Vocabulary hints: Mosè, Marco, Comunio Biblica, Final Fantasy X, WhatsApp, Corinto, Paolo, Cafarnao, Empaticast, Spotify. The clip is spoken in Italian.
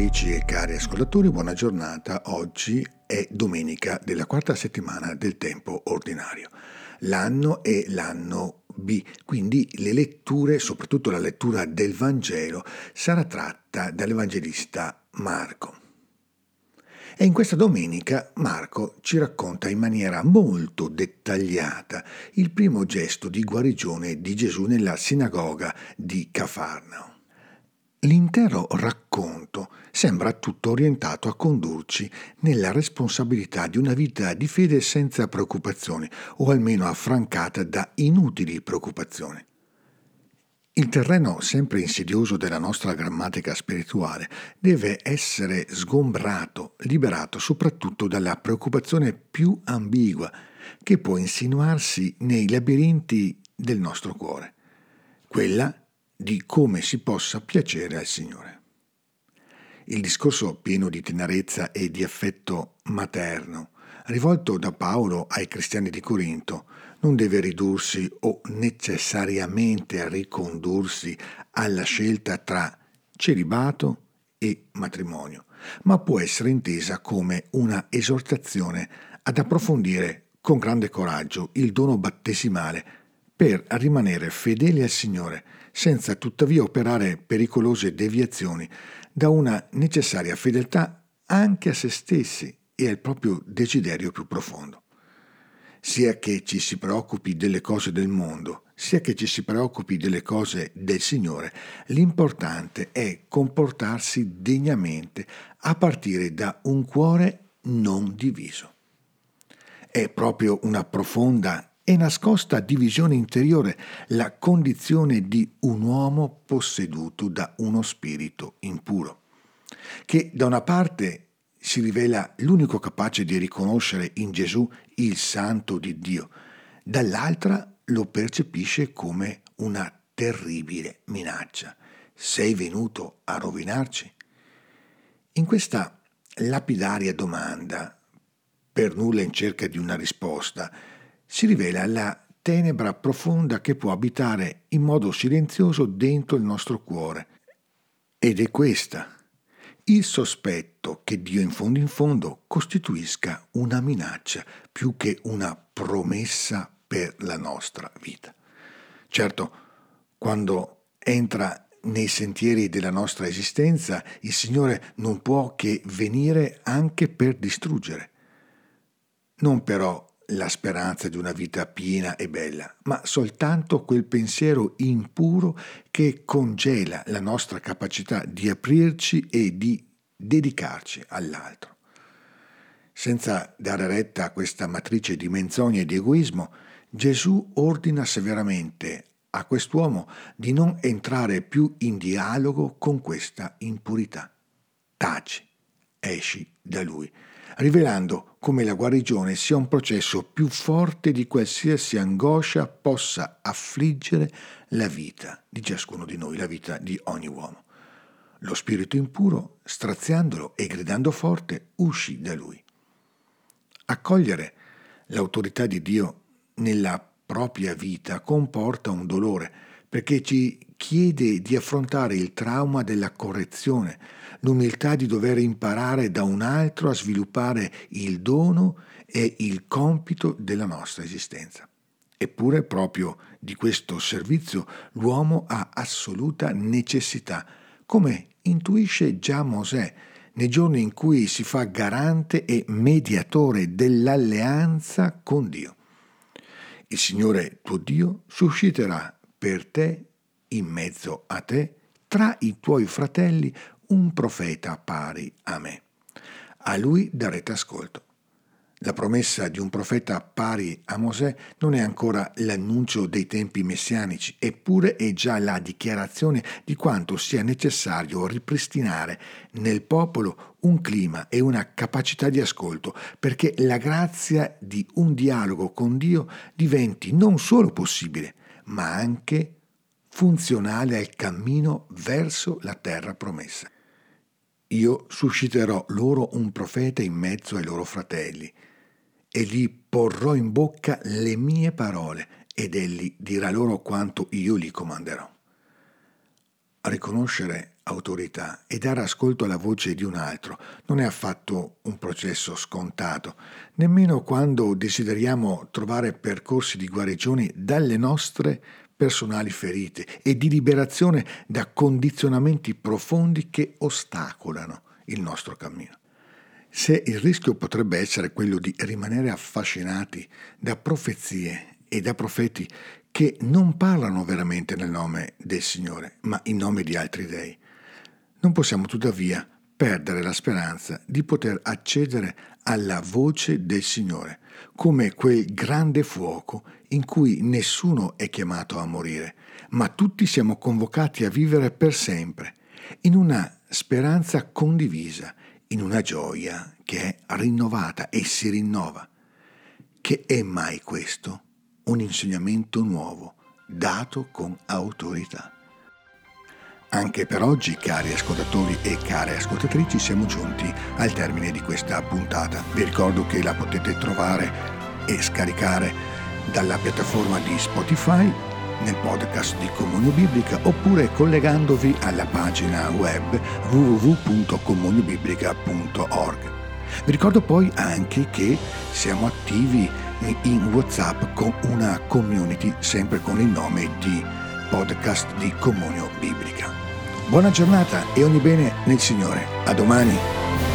carici e cari ascoltatori, buona giornata. Oggi è domenica della quarta settimana del tempo ordinario. L'anno è l'anno B, quindi le letture, soprattutto la lettura del Vangelo, sarà tratta dall'Evangelista Marco. E in questa domenica Marco ci racconta in maniera molto dettagliata il primo gesto di guarigione di Gesù nella sinagoga di Cafarnao. L'intero racconto sembra tutto orientato a condurci nella responsabilità di una vita di fede senza preoccupazioni, o almeno affrancata da inutili preoccupazioni. Il terreno sempre insidioso della nostra grammatica spirituale deve essere sgombrato, liberato soprattutto dalla preoccupazione più ambigua che può insinuarsi nei labirinti del nostro cuore, quella di come si possa piacere al Signore. Il discorso pieno di tenerezza e di affetto materno, rivolto da Paolo ai cristiani di Corinto, non deve ridursi o necessariamente ricondursi alla scelta tra celibato e matrimonio, ma può essere intesa come una esortazione ad approfondire con grande coraggio il dono battesimale per rimanere fedeli al Signore, senza tuttavia operare pericolose deviazioni da una necessaria fedeltà anche a se stessi e al proprio desiderio più profondo. Sia che ci si preoccupi delle cose del mondo, sia che ci si preoccupi delle cose del Signore, l'importante è comportarsi degnamente a partire da un cuore non diviso. È proprio una profonda e nascosta divisione interiore la condizione di un uomo posseduto da uno spirito impuro, che da una parte si rivela l'unico capace di riconoscere in Gesù il Santo di Dio, dall'altra lo percepisce come una terribile minaccia. Sei venuto a rovinarci? In questa lapidaria domanda, per nulla in cerca di una risposta, si rivela la tenebra profonda che può abitare in modo silenzioso dentro il nostro cuore. Ed è questa, il sospetto che Dio in fondo costituisca una minaccia più che una promessa per la nostra vita. Certo, quando entra nei sentieri della nostra esistenza, il Signore non può che venire anche per distruggere. Non però la speranza di una vita piena e bella, ma soltanto quel pensiero impuro che congela la nostra capacità di aprirci e di dedicarci all'altro. Senza dare retta a questa matrice di menzogna e di egoismo, Gesù ordina severamente a quest'uomo di non entrare più in dialogo con questa impurità. Taci, esci da lui, rivelando come la guarigione sia un processo più forte di qualsiasi angoscia possa affliggere la vita di ciascuno di noi, la vita di ogni uomo. Lo spirito impuro, straziandolo e gridando forte, uscì da lui. Accogliere l'autorità di Dio nella propria vita comporta un dolore, perché ci chiede di affrontare il trauma della correzione, l'umiltà di dover imparare da un altro a sviluppare il dono e il compito della nostra esistenza. Eppure proprio di questo servizio l'uomo ha assoluta necessità, come intuisce già Mosè nei giorni in cui si fa garante e mediatore dell'alleanza con Dio. Il Signore tuo Dio susciterà per te in mezzo a te, tra i tuoi fratelli, un profeta pari a me. A lui darete ascolto. La promessa di un profeta pari a Mosè non è ancora l'annuncio dei tempi messianici, eppure è già la dichiarazione di quanto sia necessario ripristinare nel popolo un clima e una capacità di ascolto, perché la grazia di un dialogo con Dio diventi non solo possibile, ma anche funzionale al cammino verso la terra promessa. Io susciterò loro un profeta in mezzo ai loro fratelli, e gli porrò in bocca le mie parole, ed egli dirà loro quanto io gli comanderò. A riconoscere autorità e dare ascolto alla voce di un altro non è affatto un processo scontato, nemmeno quando desideriamo trovare percorsi di guarigione dalle nostre personali ferite e di liberazione da condizionamenti profondi che ostacolano il nostro cammino. Se il rischio potrebbe essere quello di rimanere affascinati da profezie e da profeti che non parlano veramente nel nome del Signore, ma in nome di altri dei, non possiamo tuttavia perdere la speranza di poter accedere alla voce del Signore, come quel grande fuoco in cui nessuno è chiamato a morire, ma tutti siamo convocati a vivere per sempre, in una speranza condivisa, in una gioia che è rinnovata e si rinnova. Che è mai questo? Un insegnamento nuovo, dato con autorità. Anche per oggi, cari ascoltatori e care ascoltatrici, siamo giunti al termine di questa puntata. Vi ricordo che la potete trovare e scaricare dalla piattaforma di Spotify, nel podcast di Comunio Biblica, oppure collegandovi alla pagina web www.comuniobiblica.org. Vi ricordo poi anche che siamo attivi in WhatsApp con una community sempre con il nome di Podcast di Comunio Biblica. Buona giornata e ogni bene nel Signore. A domani!